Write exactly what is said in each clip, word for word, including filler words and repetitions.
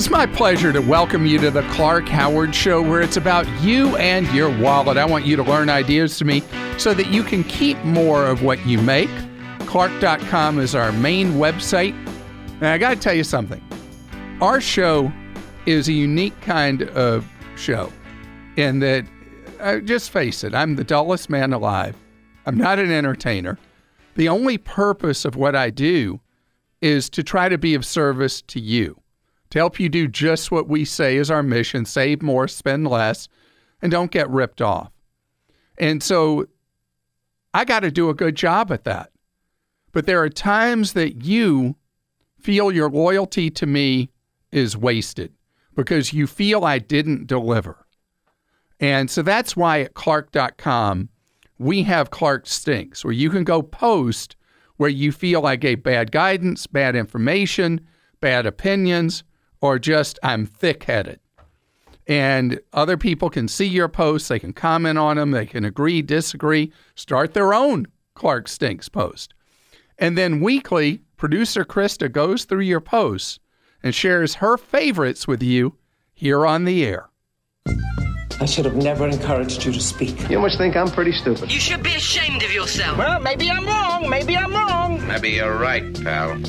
It's my pleasure to welcome you to the Clark Howard Show, where it's about you and your wallet. I want you to learn ideas to me so that you can keep more of what you make. Clark dot com is our main website. And I got to tell you something. Our show is a unique kind of show in that, uh, just face it, I'm the dullest man alive. I'm not an entertainer. The only purpose of what I do is to try to be of service to you, to help you do just what we say is our mission: save more, spend less, and don't get ripped off. And so I got to do a good job at that. But there are times that you feel your loyalty to me is wasted because you feel I didn't deliver. And so that's why at Clark dot com, we have Clark Stinks, where you can go post where you feel I gave bad guidance, bad information, bad opinions, or just I'm thick-headed. And other people can see your posts, they can comment on them, they can agree, disagree, start their own Clark Stinks post. And then weekly, producer Krista goes through your posts and shares her favorites with you here on the air. I should have never encouraged you to speak. You must think I'm pretty stupid. You should be ashamed of yourself. Well, maybe I'm wrong, maybe I'm wrong. Maybe you're right, pal.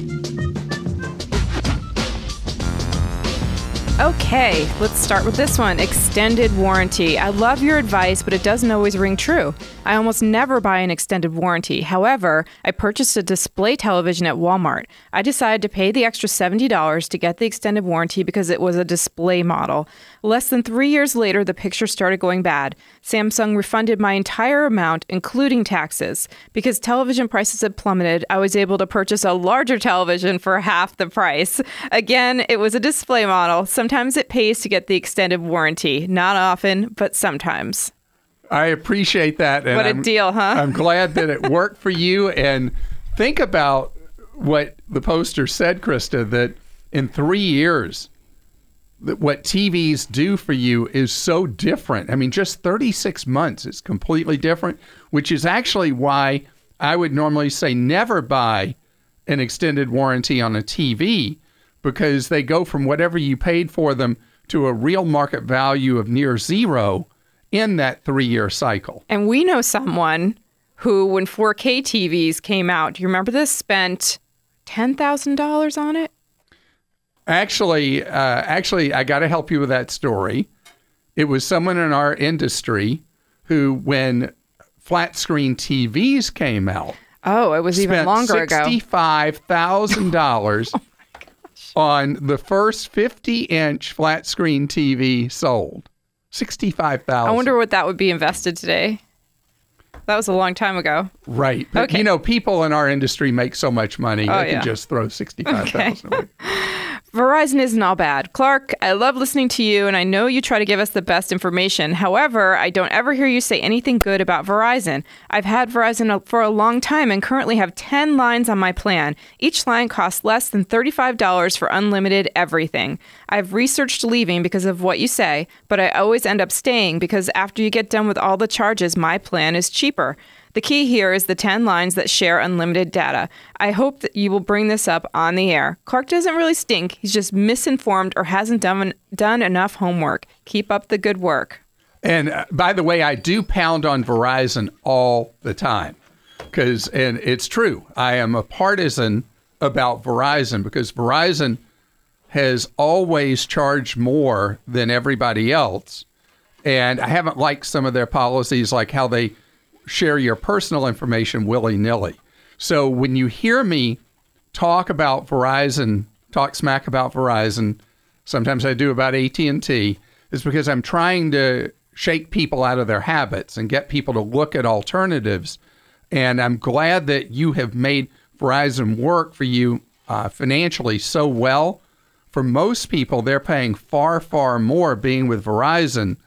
Okay, let's start with this one. Extended warranty. I love your advice, but it doesn't always ring true. I almost never buy an extended warranty. However, I purchased a display television at Walmart. I decided to pay the extra seventy dollars to get the extended warranty because it was a display model. Less than three years later, the picture started going bad. Samsung refunded my entire amount, including taxes. Because television prices had plummeted, I was able to purchase a larger television for half the price. Again, it was a display model. Sometimes Sometimes it pays to get the extended warranty. Not often, but sometimes. I appreciate that. And what a I'm, deal, huh? I'm glad that it worked for you. And think about what the poster said, Krista, that in three years, that what T Vs do for you is so different. I mean, just thirty-six months is completely different, which is actually why I would normally say never buy an extended warranty on a T V, because they go from whatever you paid for them to a real market value of near zero in that three-year cycle. And we know someone who, when four K T Vs came out, do you remember this, spent ten thousand dollars on it? Actually, uh, actually, I got to help you with that story. It was someone in our industry who, when flat-screen T Vs came out, oh, it was even longer ago, spent sixty-five thousand dollars on the first fifty-inch flat-screen T V sold. sixty-five thousand dollars. I wonder what that would be invested today. That was a long time ago. Right. But, okay. You know, people in our industry make so much money, oh, they yeah. can just throw sixty-five thousand dollars okay. away. Verizon isn't all bad. Clark, I love listening to you, and I know you try to give us the best information. However, I don't ever hear you say anything good about Verizon. I've had Verizon for a long time and currently have ten lines on my plan. Each line costs less than thirty-five dollars for unlimited everything. I've researched leaving because of what you say, but I always end up staying because after you get done with all the charges, my plan is cheaper. The key here is the ten lines that share unlimited data. I hope that you will bring this up on the air. Clark doesn't really stink. He's just misinformed or hasn't done done enough homework. Keep up the good work. And uh, by the way, I do pound on Verizon all the time, because, and it's true, I am a partisan about Verizon because Verizon has always charged more than everybody else. And I haven't liked some of their policies, like how they share your personal information willy-nilly. So when you hear me talk about Verizon, talk smack about Verizon, sometimes I do about A T and T, it's because I'm trying to shake people out of their habits and get people to look at alternatives. And I'm glad that you have made Verizon work for you uh, financially so well. For most people, they're paying far, far more being with Verizon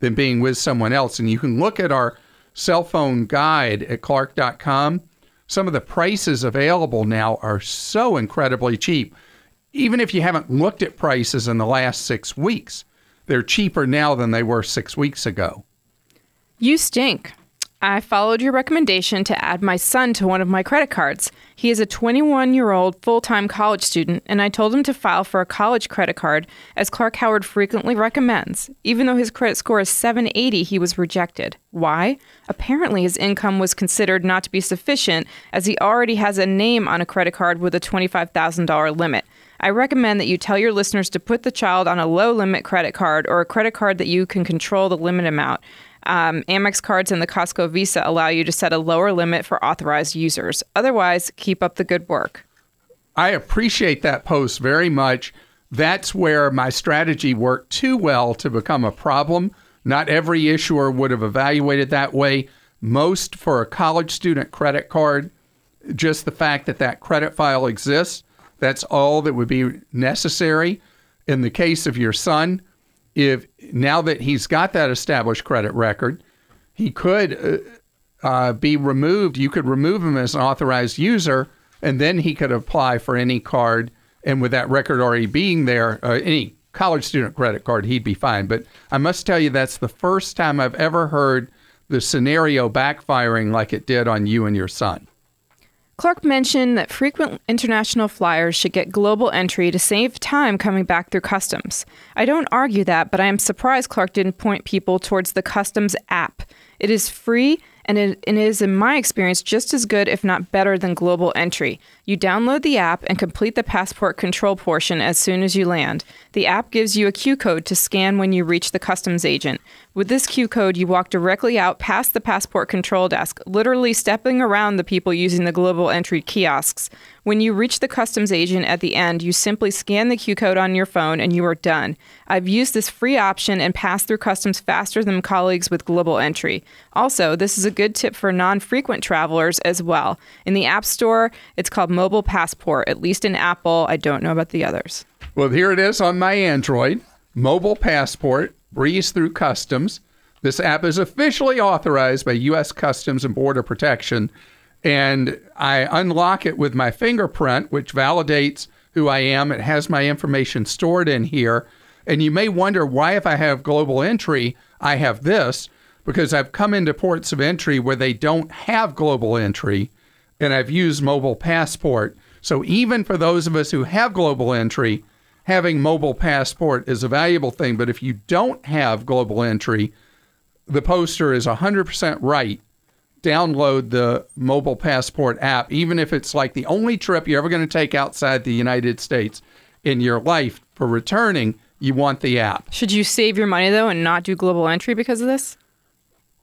than being with someone else. And you can look at our cell phone guide at Clark dot com. Some of the prices available now are so incredibly cheap. Even if you haven't looked at prices in the last six weeks, they're cheaper now than they were six weeks ago. You stink. I followed your recommendation to add my son to one of my credit cards. He is a twenty-one-year-old full-time college student, and I told him to file for a college credit card, as Clark Howard frequently recommends. Even though his credit score is seven eighty, he was rejected. Why? Apparently, his income was considered not to be sufficient, as he already has a name on a credit card with a twenty-five thousand dollars limit. I recommend that you tell your listeners to put the child on a low-limit credit card or a credit card that you can control the limit amount. Um, Amex cards and the Costco Visa allow you to set a lower limit for authorized users. Otherwise, keep up the good work. I appreciate that post very much. That's where my strategy worked too well to become a problem. Not every issuer would have evaluated that way. Most for a college student credit card, just the fact that that credit file exists, that's all that would be necessary. In the case of your son, if now that he's got that established credit record, he could uh, uh, be removed. You could remove him as an authorized user, and then he could apply for any card. And with that record already being there, uh, any college student credit card, he'd be fine. But I must tell you, that's the first time I've ever heard the scenario backfiring like it did on you and your son. Clark mentioned that frequent international flyers should get Global Entry to save time coming back through customs. I don't argue that, but I am surprised Clark didn't point people towards the Customs app. It is free, and it, it is, in my experience, just as good, if not better, than Global Entry. You download the app and complete the passport control portion as soon as you land. The app gives you a Q code to scan when you reach the customs agent. With this Q code, you walk directly out past the passport control desk, literally stepping around the people using the Global Entry kiosks. When you reach the customs agent at the end, you simply scan the Q code on your phone and you are done. I've used this free option and passed through customs faster than colleagues with Global Entry. Also, this is a good tip for non-frequent travelers as well. In the App Store, it's called Mobile Passport, at least in Apple. I don't know about the others. Well, here it is on my Android, Mobile Passport. Breeze through customs. This app is officially authorized by U S Customs and Border Protection, and I unlock it with my fingerprint, which validates who I am. It has my information stored in here, and you may wonder why, if I have Global Entry, I have this, because I've come into ports of entry where they don't have Global Entry, and I've used Mobile Passport. So even for those of us who have Global Entry, having Mobile Passport is a valuable thing, but if you don't have Global Entry, the poster is one hundred percent right. Download the Mobile Passport app, even if it's like the only trip you're ever going to take outside the United States in your life for returning, you want the app. Should you save your money, though, and not do Global Entry because of this?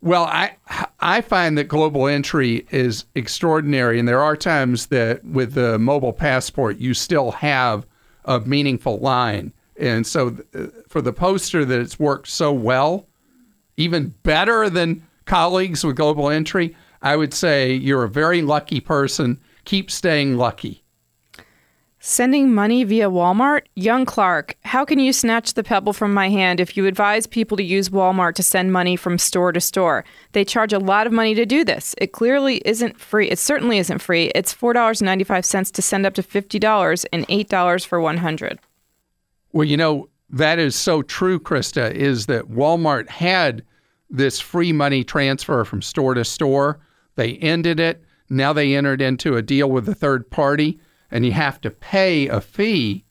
Well, I I find that Global Entry is extraordinary, and there are times that with the Mobile Passport, you still have a meaningful line. And so th- for the poster that it's worked so well, even better than colleagues with Global Entry, I would say you're a very lucky person. Keep staying lucky. Sending money via Walmart? Young Clark, how can you snatch the pebble from my hand if you advise people to use Walmart to send money from store to store? They charge a lot of money to do this. It clearly isn't free. It certainly isn't free. It's four dollars and ninety-five cents to send up to fifty dollars and eight dollars for one hundred dollars. Well, you know, that is so true, Krista, is that Walmart had this free money transfer from store to store. They ended it. Now they entered into a deal with a third party, and you have to pay a fee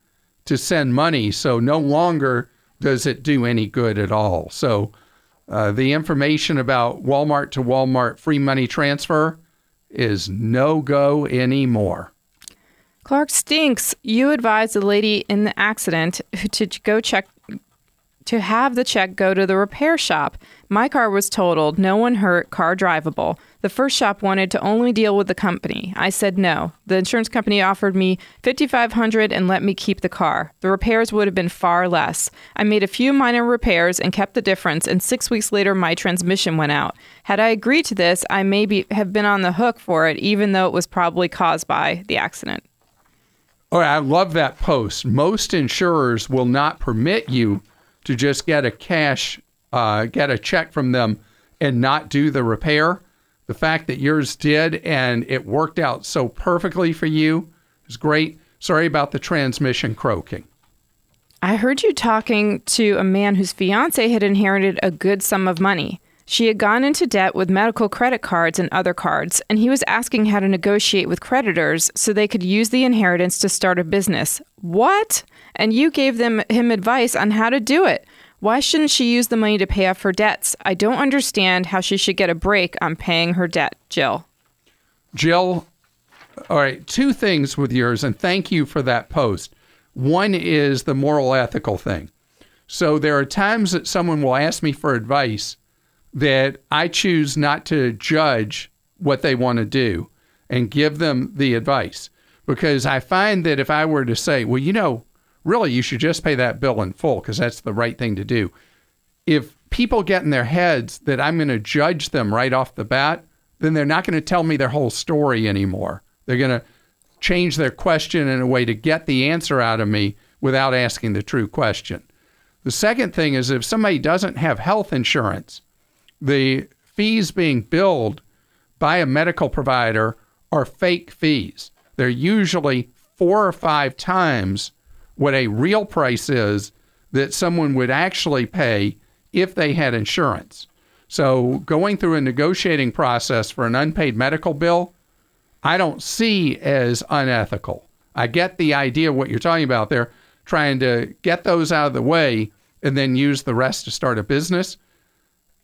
to send money, so no longer does it do any good at all. So uh, the information about Walmart to Walmart free money transfer is no-go anymore. Clark Stinks, you advised the lady in the accident to go check, to have the check go to the repair shop. My car was totaled, no one hurt, car drivable. The first shop wanted to only deal with the company. I said no. The insurance company offered me fifty-five hundred dollars and let me keep the car. The repairs would have been far less. I made a few minor repairs and kept the difference, and six weeks later, my transmission went out. Had I agreed to this, I may be, have been on the hook for it, even though it was probably caused by the accident. All right, I love that post. Most insurers will not permit you to just get a cash, uh, get a check from them and not do the repair. The fact that yours did and it worked out so perfectly for you is great. Sorry about the transmission croaking. I heard you talking to a man whose fiance had inherited a good sum of money. She had gone into debt with medical credit cards and other cards, and he was asking how to negotiate with creditors so they could use the inheritance to start a business. What? And you gave them him advice on how to do it. Why shouldn't she use the money to pay off her debts? I don't understand how she should get a break on paying her debt, Jill. Jill, all right, two things with yours, and thank you for that post. One is the moral ethical thing. So there are times that someone will ask me for advice that I choose not to judge what they want to do and give them the advice. Because I find that if I were to say, well, you know, really, you should just pay that bill in full because that's the right thing to do. If people get in their heads that I'm going to judge them right off the bat, then they're not going to tell me their whole story anymore. They're going to change their question in a way to get the answer out of me without asking the true question. The second thing is if somebody doesn't have health insurance, the fees being billed by a medical provider are fake fees. They're usually four or five times what a real price is that someone would actually pay if they had insurance. So going through a negotiating process for an unpaid medical bill, I don't see as unethical. I get the idea of what you're talking about there, trying to get those out of the way and then use the rest to start a business.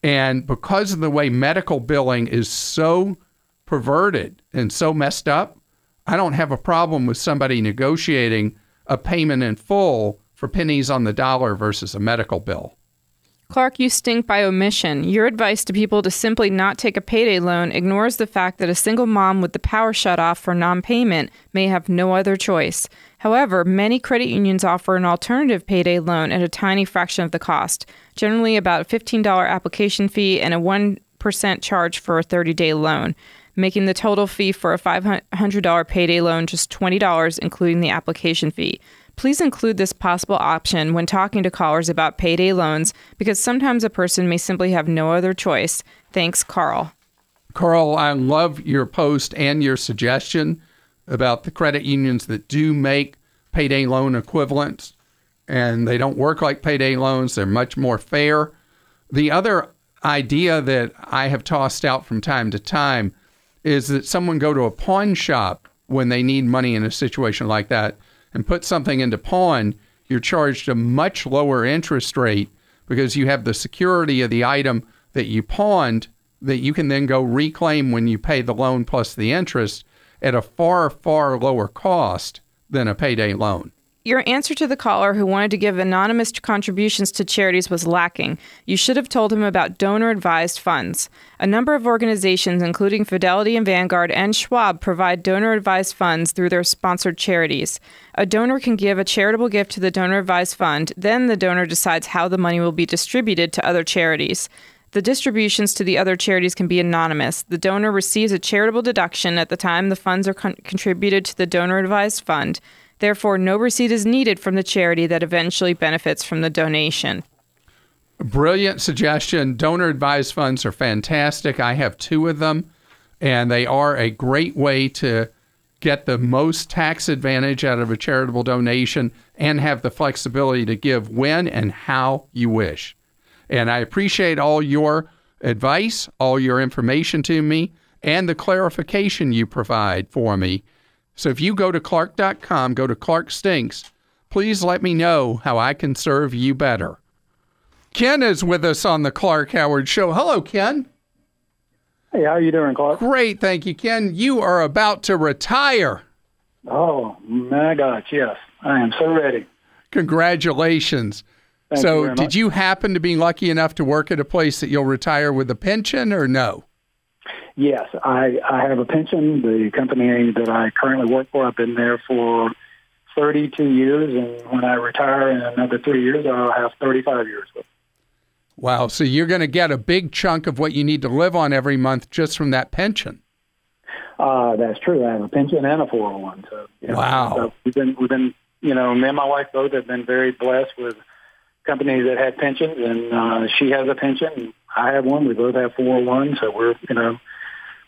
And because of the way medical billing is so perverted and so messed up, I don't have a problem with somebody negotiating a payment in full for pennies on the dollar versus a medical bill. Clark, you stink by omission. Your advice to people to simply not take a payday loan ignores the fact that a single mom with the power shut off for non-payment may have no other choice. However, many credit unions offer an alternative payday loan at a tiny fraction of the cost, generally about a fifteen dollars application fee and a one percent charge for a thirty-day loan, making the total fee for a five hundred dollars payday loan just twenty dollars, including the application fee. Please include this possible option when talking to callers about payday loans, because sometimes a person may simply have no other choice. Thanks, Carl. Carl, I love your post and your suggestion about the credit unions that do make payday loan equivalents, and they don't work like payday loans. They're much more fair. The other idea that I have tossed out from time to time is that someone go to a pawn shop when they need money in a situation like that and put something into pawn. You're charged a much lower interest rate because you have the security of the item that you pawned that you can then go reclaim when you pay the loan plus the interest at a far, far lower cost than a payday loan. Your answer to the caller who wanted to give anonymous contributions to charities was lacking. You should have told him about donor-advised funds. A number of organizations, including Fidelity and Vanguard and Schwab, provide donor-advised funds through their sponsored charities. A donor can give a charitable gift to the donor-advised fund, then the donor decides how the money will be distributed to other charities. The distributions to the other charities can be anonymous. The donor receives a charitable deduction at the time the funds are con- contributed to the donor-advised fund. Therefore, no receipt is needed from the charity that eventually benefits from the donation. Brilliant suggestion. Donor-advised funds are fantastic. I have two of them, and they are a great way to get the most tax advantage out of a charitable donation and have the flexibility to give when and how you wish. And I appreciate all your advice, all your information to me, and the clarification you provide for me. So if you go to Clark dot com, go to Clark Stinks, please let me know how I can serve you better. Ken is with us on the Clark Howard Show. Hello, Ken. Hey, how are you doing, Clark? Great, thank you, Ken. You are about to retire. Oh, my gosh, yes. I am so ready. Congratulations. Thank so you very much. Did you happen to be lucky enough to work at a place that you'll retire with a pension or no? Yes, I, I have a pension. The company that I currently work for, I've been there for thirty-two years, and when I retire in another three years, I'll have thirty-five years with. Wow, so you're going to get a big chunk of what you need to live on every month just from that pension. Uh, that's true. I have a pension and a four oh one. So, you know, wow. So we've been, we've been, you know, me and my wife both have been very blessed with companies that had pensions, and uh, she has a pension, and I have one. We both have four oh one, so we're, you know,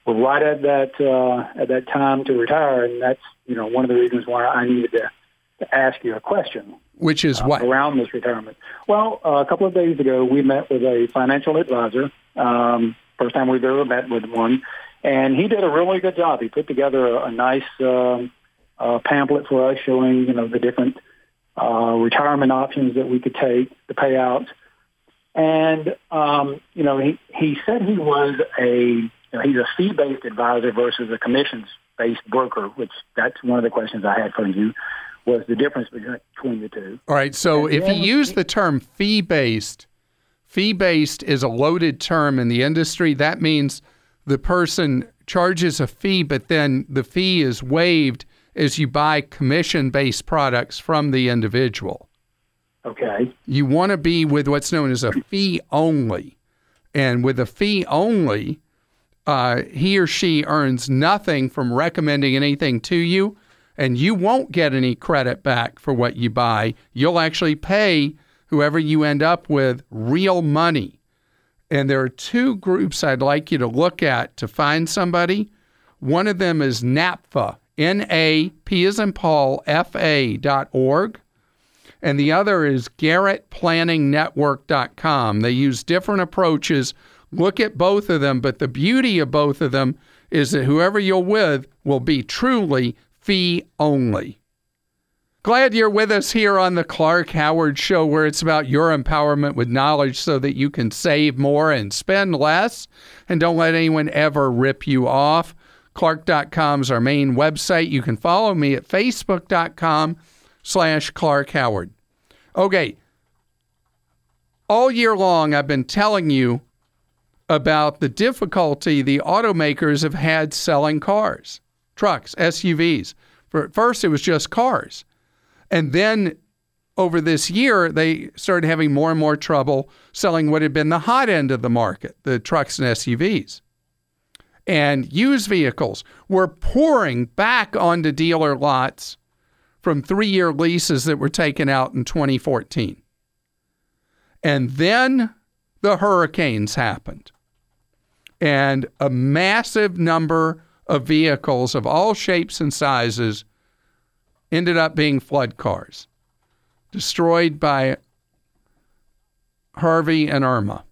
we're right at that uh, at that time to retire, and that's, you know, one of the reasons why I needed to, to ask you a question. Which is uh, what? Around this retirement. Well, uh, a couple of days ago, we met with a financial advisor, um, first time we've ever met with one, and he did a really good job. He put together a, a nice uh, uh, pamphlet for us showing, you know, the different uh, retirement options that we could take, the payouts. And, um, you know, he, he said he was a, you know, he's a fee-based advisor versus a commissions-based broker, which that's one of the questions I had for you. Was the difference between the two. All right, so and if you use the term fee-based, fee-based is a loaded term in the industry. That means the person charges a fee, but then the fee is waived as you buy commission-based products from the individual. Okay. You want to be with what's known as a fee only. And with a fee only, uh, he or she earns nothing from recommending anything to you. And you won't get any credit back for what you buy. You'll actually pay whoever you end up with real money. And there are two groups I'd like you to look at to find somebody. One of them is NAPFA, N A P as in Paul, F A dot org. And the other is Garrett Planning Network dot com. They use different approaches. Look at both of them. But the beauty of both of them is that whoever you're with will be truly fee only. Glad you're with us here on the Clark Howard Show, where it's about your empowerment with knowledge so that you can save more and spend less, and don't let anyone ever rip you off. Clark dot com is our main website. You can follow me at Facebook dot com slash Clark Howard. Okay. All year long, I've been telling you about the difficulty the automakers have had selling cars. Trucks, S U Vs. For at first, it was just cars. And then over this year, they started having more and more trouble selling what had been the hot end of the market, the trucks and S U Vs. And used vehicles were pouring back onto dealer lots from three-year leases that were taken out in twenty fourteen. And then the hurricanes happened. And a massive number of vehicles of all shapes and sizes ended up being flood cars, destroyed by Harvey and Irma.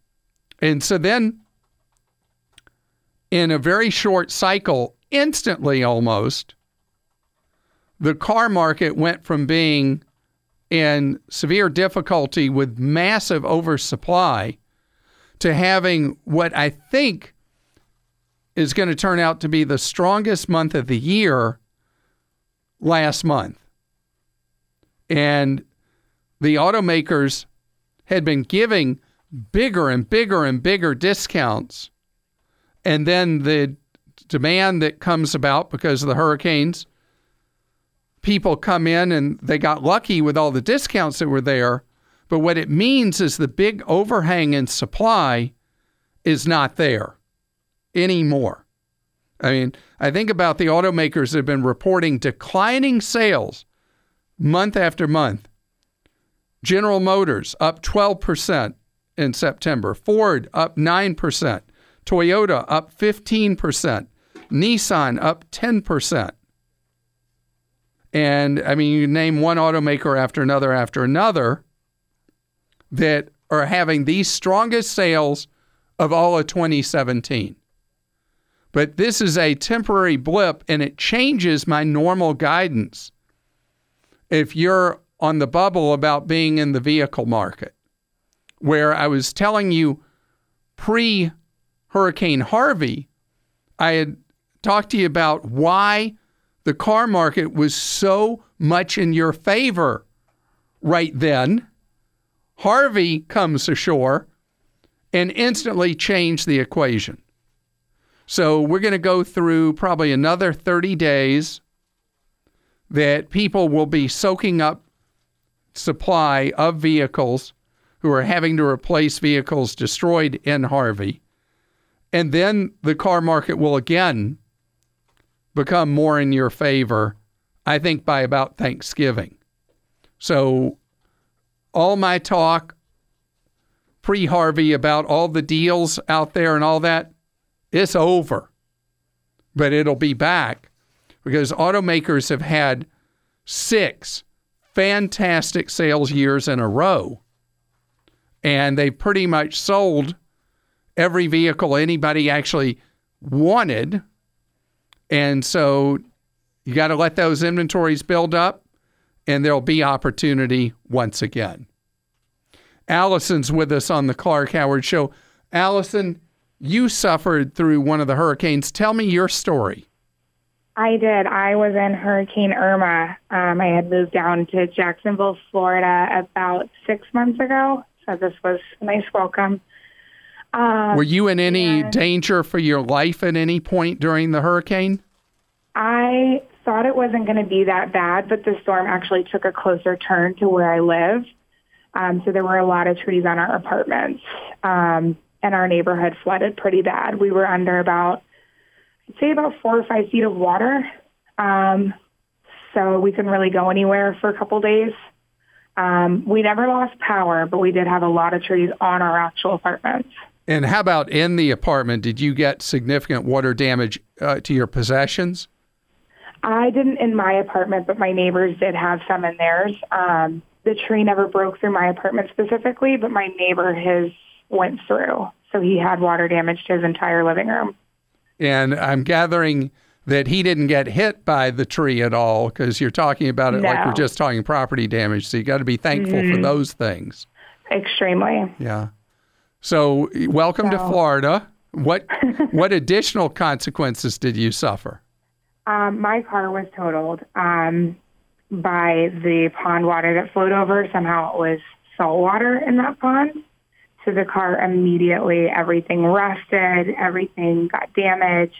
And so then, in a very short cycle, instantly almost, the car market went from being in severe difficulty with massive oversupply to having what I think is going to turn out to be the strongest month of the year last month. And the automakers had been giving bigger and bigger and bigger discounts. And then the demand that comes about because of the hurricanes, people come in and they got lucky with all the discounts that were there. But what it means is the big overhang in supply is not there anymore. I mean, I think about the automakers that have been reporting declining sales month after month. General Motors up twelve percent in September. Ford up nine percent. Toyota up fifteen percent. Nissan up ten percent. And, I mean, you name one automaker after another after another that are having the strongest sales of all of twenty seventeen. But this is a temporary blip, and it changes my normal guidance if you're on the bubble about being in the vehicle market, where I was telling you pre-Hurricane Harvey, I had talked to you about why the car market was so much in your favor right then. Harvey comes ashore and instantly changed the equation. So we're going to go through probably another thirty days that people will be soaking up supply of vehicles who are having to replace vehicles destroyed in Harvey. And then the car market will again become more in your favor, I think, by about Thanksgiving. So all my talk pre-Harvey about all the deals out there and all that, it's over, but it'll be back because automakers have had six fantastic sales years in a row. And they pretty much sold every vehicle anybody actually wanted. And so you got to let those inventories build up, and there'll be opportunity once again. Allison's with us on the Clark Howard Show. Allison, you suffered through one of the hurricanes. Tell me your story. I did. I was in Hurricane Irma. Um, I had moved down to Jacksonville, Florida about six months ago. So this was a nice welcome. Um, Were you in any danger for your life at any point during the hurricane? I thought it wasn't going to be that bad, but the storm actually took a closer turn to where I live. Um, so there were a lot of trees on our apartments, um, and our neighborhood flooded pretty bad. We were under about, I'd say about four or five feet of water. Um, so we couldn't really go anywhere for a couple days. Um, we never lost power, but we did have a lot of trees on our actual apartments. And how about in the apartment? Did you get significant water damage uh, to your possessions? I didn't in my apartment, but my neighbors did have some in theirs. Um, the tree never broke through my apartment specifically, but my neighbor, his went through. So he had water damage to his entire living room. And I'm gathering that he didn't get hit by the tree at all, because you're talking about it no. like we're just talking property damage. So you got to be thankful mm-hmm. for those things. Extremely. Yeah. So welcome so. to Florida. What what additional consequences did you suffer? Um, my car was totaled um, by the pond water that flowed over. Somehow it was salt water in that pond. So the car immediately, everything rusted, everything got damaged.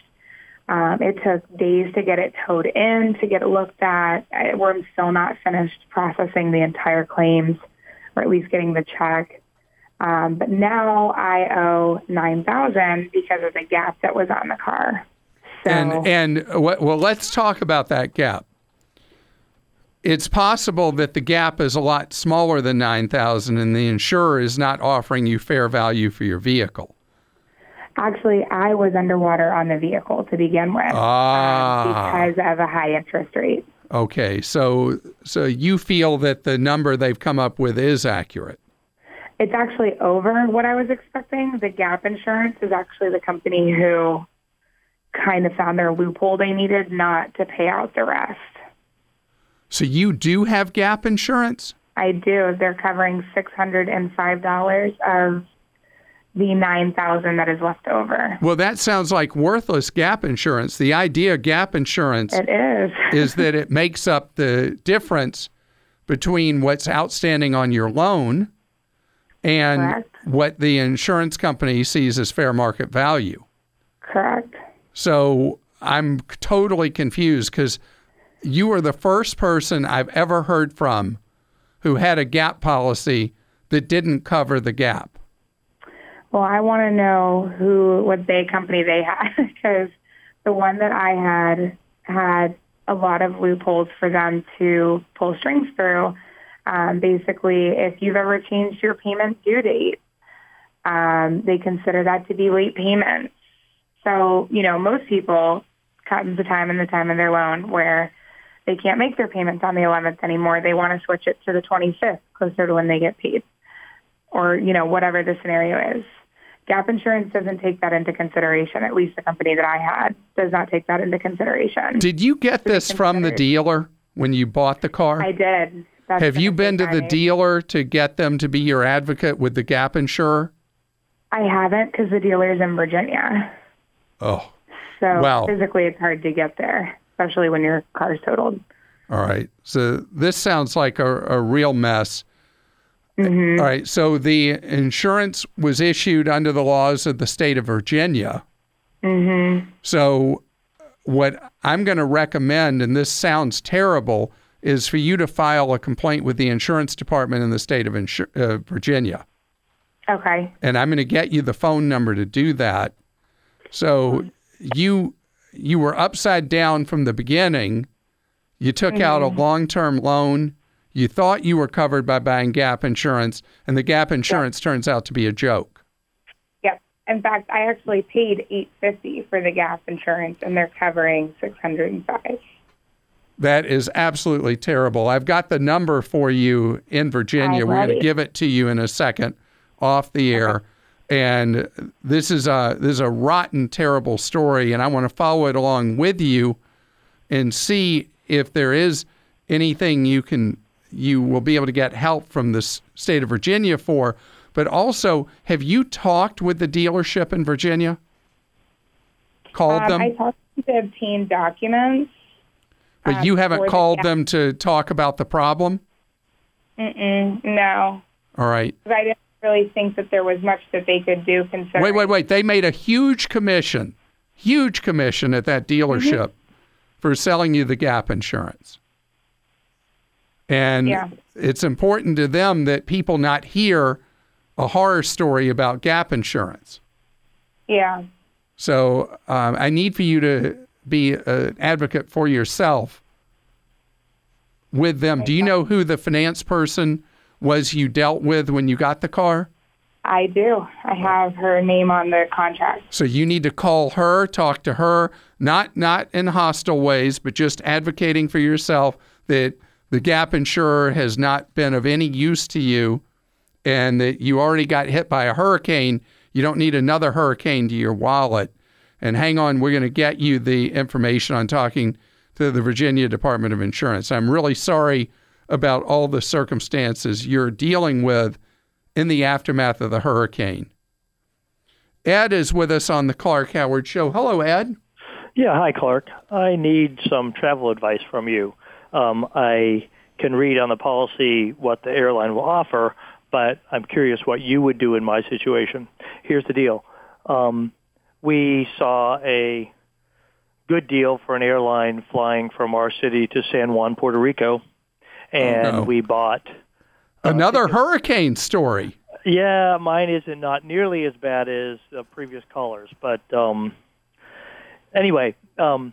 Um, it took days to get it towed in, to get it looked at. I, we're still not finished processing the entire claims, or at least getting the check. Um, but now I owe nine thousand dollars because of the gap that was on the car. So, and and well, let's talk about that gap. It's possible that the gap is a lot smaller than nine thousand dollars, and the insurer is not offering you fair value for your vehicle. Actually, I was underwater on the vehicle to begin with ah. um, because of a high interest rate. Okay, so so you feel that the number they've come up with is accurate? It's actually over what I was expecting. The gap insurance is actually the company who kind of found their loophole they needed not to pay out the rest. So you do have gap insurance? I do. They're covering six hundred five dollars of the nine thousand dollars that is left over. Well, that sounds like worthless gap insurance. The idea of gap insurance it is. is that it makes up the difference between what's outstanding on your loan and Correct. what the insurance company sees as fair market value. Correct. So I'm totally confused, because you are the first person I've ever heard from who had a gap policy that didn't cover the gap. Well, I want to know who, what they company they had, because the one that I had had a lot of loopholes for them to pull strings through. Um, basically, if you've ever changed your payment due date, um, they consider that to be late payment. So, you know, most people comes the time and the time of their loan where they can't make their payments on the eleventh anymore. They want to switch it to the twenty-fifth, closer to when they get paid, or, you know, whatever the scenario is. Gap insurance doesn't take that into consideration. At least the company that I had does not take that into consideration. Did you get this from the dealer when you bought the car? I did. That's Have you been to the dealer to get them to be your advocate with the gap insurer? I haven't, because the dealer's in Virginia. Oh, So wow. physically it's hard to get there, especially when your car's totaled. All right. So this sounds like a, a real mess. Mm-hmm. All right, so the insurance was issued under the laws of the state of Virginia. Mm-hmm. So what I'm going to recommend, and this sounds terrible, is for you to file a complaint with the insurance department in the state of insur- uh, Virginia. Okay. And I'm going to get you the phone number to do that. So you you were upside down from the beginning. You took mm-hmm. out a long-term loan. You thought you were covered by buying gap insurance, and the gap insurance yep. turns out to be a joke. Yep. In fact, I actually paid eight fifty for the gap insurance, and they're covering six hundred five. that is absolutely terrible. I've got the number for you in Virginia. We're going to give it to you in a second off the air. And this is a this is a rotten, terrible story, and I want to follow it along with you and see if there is anything you can you will be able to get help from the state of Virginia for. But also, have you talked with the dealership in Virginia? Called um, them? I talked to obtain documents. But um, you haven't called the them to talk about the problem? Mm-mm, no. All right. I didn't really think that there was much that they could do considering... Wait, wait, wait. They made a huge commission, huge commission at that dealership mm-hmm. for selling you the gap insurance. And yeah. it's important to them that people not hear a horror story about gap insurance. Yeah. So um, I need for you to be an advocate for yourself with them. Do you know who the finance person was you dealt with when you got the car? I do. I have her name on the contract. So you need to call her, talk to her, not not in hostile ways, but just advocating for yourself that the gap insurer has not been of any use to you and that you already got hit by a hurricane. You don't need another hurricane to your wallet. And hang on, we're going to get you the information on talking to the Virginia Department of Insurance. I'm really sorry about all the circumstances you're dealing with in the aftermath of the hurricane. Ed is with us on the Clark Howard Show. Hello, Ed. Yeah, hi, Clark. I need some travel advice from you. Um, I can read on the policy what the airline will offer, but I'm curious what you would do in my situation. Here's the deal. Um, we saw a good deal for an airline flying from our city to San Juan, Puerto Rico, and oh, no. we bought... Uh, Another hurricane story. Yeah, mine isn't not nearly as bad as the previous callers, but um, anyway, um,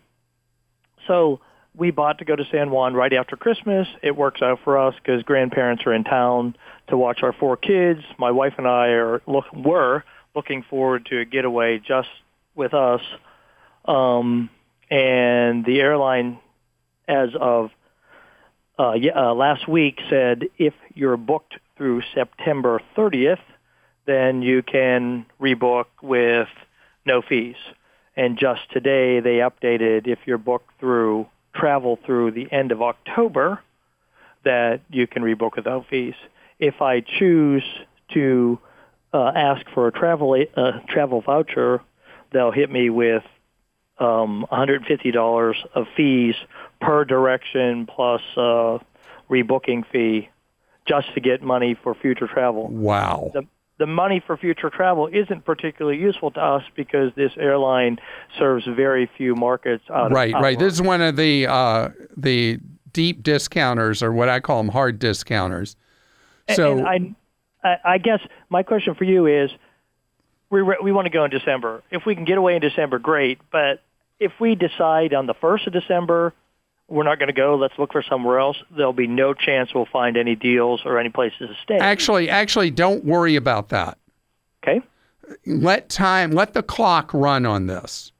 so... we bought to go to San Juan right after Christmas. It works out for us because grandparents are in town to watch our four kids. My wife and I are look, were looking forward to a getaway just with us. Um, and the airline, as of uh, yeah, uh, last week, said if you're booked through September thirtieth, then you can rebook with no fees. And just today they updated if you're booked through... travel through the end of October, that you can rebook without fees. If I choose to uh, ask for a travel uh, travel voucher, they'll hit me with um, one hundred fifty dollars of fees per direction plus uh, rebooking fee just to get money for future travel. Wow. The, the money for future travel isn't particularly useful to us because this airline serves very few markets. Out right, of right. This is one of the uh, the deep discounters, or what I call them, hard discounters. So, and, and I, I guess my question for you is: we re, we want to go in December. If we can get away in December, great. But if we decide on the first of December we're not going to go, let's look for somewhere else, there'll be no chance we'll find any deals or any places to stay. Actually, actually, don't worry about that. Okay. Let time, let the clock run on this.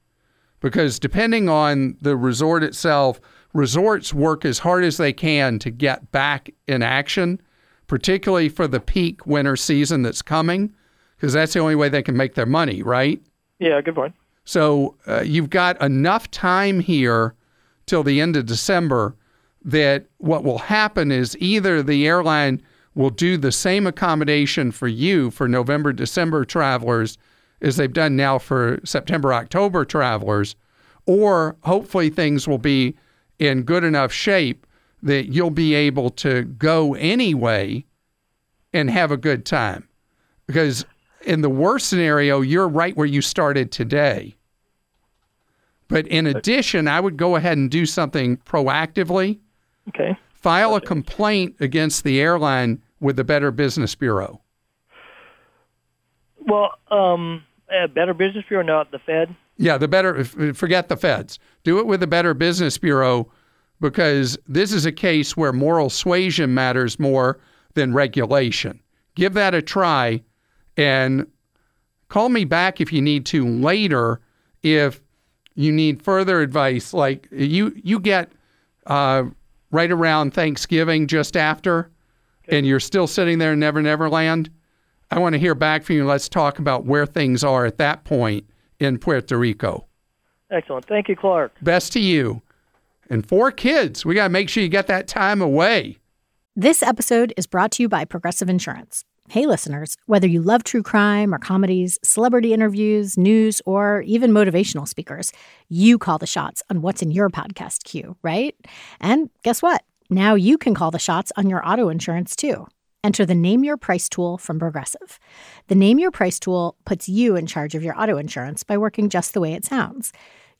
Because depending on the resort itself, resorts work as hard as they can to get back in action, particularly for the peak winter season that's coming, because that's the only way they can make their money, right? Yeah, good point. So uh, you've got enough time here till the end of December, that what will happen is either the airline will do the same accommodation for you for November, December travelers as they've done now for September, October travelers, or hopefully things will be in good enough shape that you'll be able to go anyway and have a good time. Because in the worst scenario, you're right where you started today. But in addition, I would go ahead and do something proactively. Okay. File a complaint against the airline with the Better Business Bureau. Well, um, Better Business Bureau, not the Fed? Yeah, the Better, forget the Feds. Do it with the Better Business Bureau, because this is a case where moral suasion matters more than regulation. Give that a try, and call me back if you need to later if you need further advice. Like you, you get uh, right around Thanksgiving, just after, okay, and you're still sitting there in Never Never Land, I want to hear back from you. Let's talk about where things are at that point in Puerto Rico. Excellent. Thank you, Clark. Best to you. And four kids. We got to make sure you get that time away. This episode is brought to you by Progressive Insurance. Hey, listeners, whether you love true crime or comedies, celebrity interviews, news, or even motivational speakers, you call the shots on what's in your podcast queue, right? And guess what? Now you can call the shots on your auto insurance, too. Enter the Name Your Price tool from Progressive. The Name Your Price tool puts you in charge of your auto insurance by working just the way it sounds.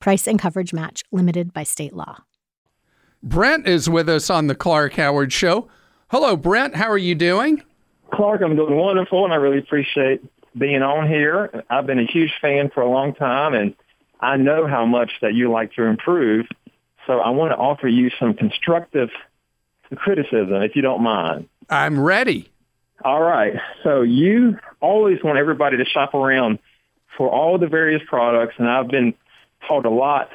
Price and coverage match limited by state law. Brent is with us on the Clark Howard Show. Hello, Brent. How are you doing? Clark, I'm doing wonderful, and I really appreciate being on here. I've been a huge fan for a long time, and I know how much that you like to improve. So I want to offer you some constructive criticism, if you don't mind. I'm ready. All right. So you always want everybody to shop around for all the various products, and I've been told a lot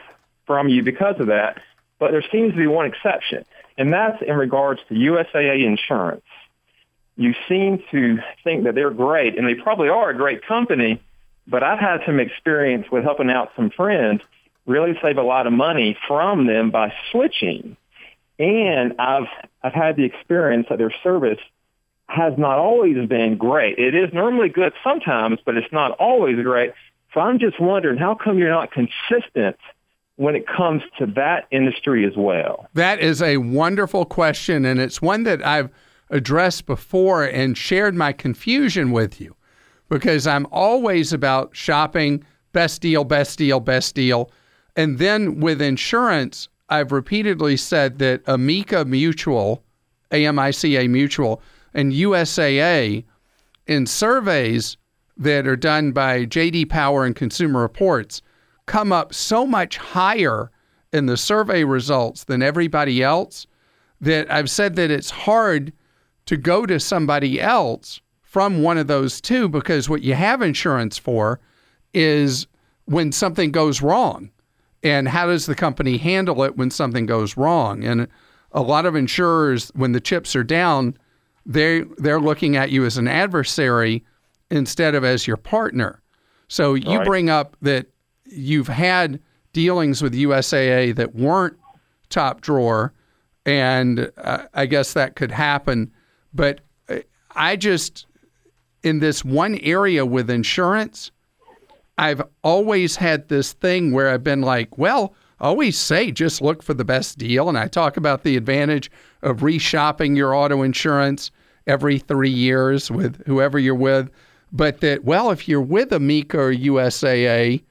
from you because of that. But there seems to be one exception, and that's in regards to U S A A insurance. You seem to think that they're great, and they probably are a great company, but I've had some experience with helping out some friends really save a lot of money from them by switching. And I've I've had the experience that their service has not always been great. It is normally good sometimes, but it's not always great. So I'm just wondering, how come you're not consistent when it comes to that industry as well? That is a wonderful question, and it's one that I've addressed before and shared my confusion with you, because I'm always about shopping, best deal, best deal, best deal. And then with insurance, I've repeatedly said that Amica Mutual, A M I C A Mutual, and U S A A, in surveys that are done by J D Power and Consumer Reports, come up so much higher in the survey results than everybody else that I've said that it's hard to go to somebody else from one of those two, because what you have insurance for is when something goes wrong. And how does the company handle it when something goes wrong? And a lot of insurers, when the chips are down, they they're looking at you as an adversary instead of as your partner. So you right. bring up that you've had dealings with U S A A that weren't top drawer, and uh, I guess that could happen. But I just, in this one area with insurance, I've always had this thing where I've been like, well, I always say just look for the best deal. And I talk about the advantage of reshopping your auto insurance every three years with whoever you're with. But that, well, if you're with Amica or U S A A,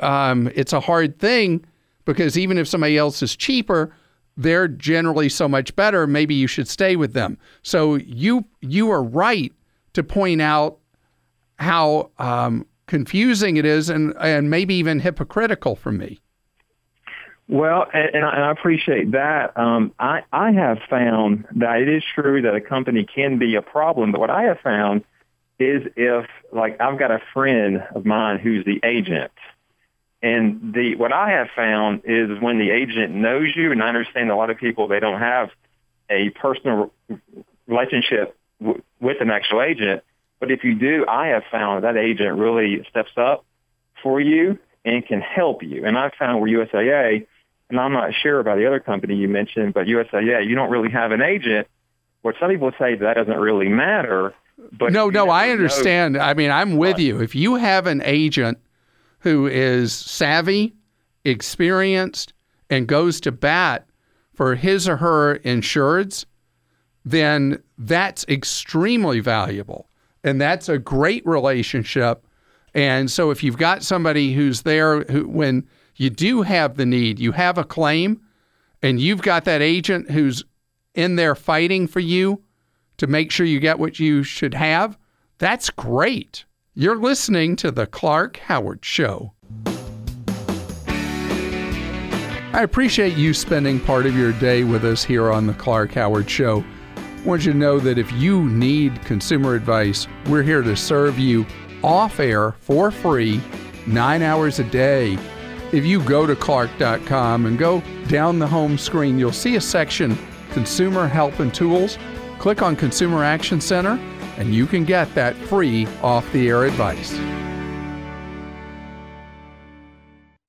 um, it's a hard thing, because even if somebody else is cheaper, they're generally so much better. Maybe you should stay with them. So you, you are right to point out how um, confusing it is, and, and maybe even hypocritical for me. Well, and, and, I, and I appreciate that. Um, I, I have found that it is true that a company can be a problem, but what I have found is if, like, I've got a friend of mine who's the agent, and the what I have found is when the agent knows you, and I understand a lot of people, they don't have a personal relationship w- with an actual agent, but if you do, I have found that agent really steps up for you and can help you. And I found with U S A A, and I'm not sure about the other company you mentioned, but U S A A, you don't really have an agent. What some people say, that doesn't really matter. But no, no, I understand. Know. I mean, I'm with you. If you have an agent who is savvy, experienced, and goes to bat for his or her insureds, then that's extremely valuable. And that's a great relationship. And so if you've got somebody who's there who, when you do have the need, you have a claim, and you've got that agent who's in there fighting for you to make sure you get what you should have, that's great. You're listening to The Clark Howard Show. I appreciate you spending part of your day with us here on The Clark Howard Show. I want you to know that if you need consumer advice, we're here to serve you off air for free, nine hours a day. If you go to Clark dot com and go down the home screen, you'll see a section, Consumer Help and Tools. Click on Consumer Action Center, and you can get that free off-the-air advice.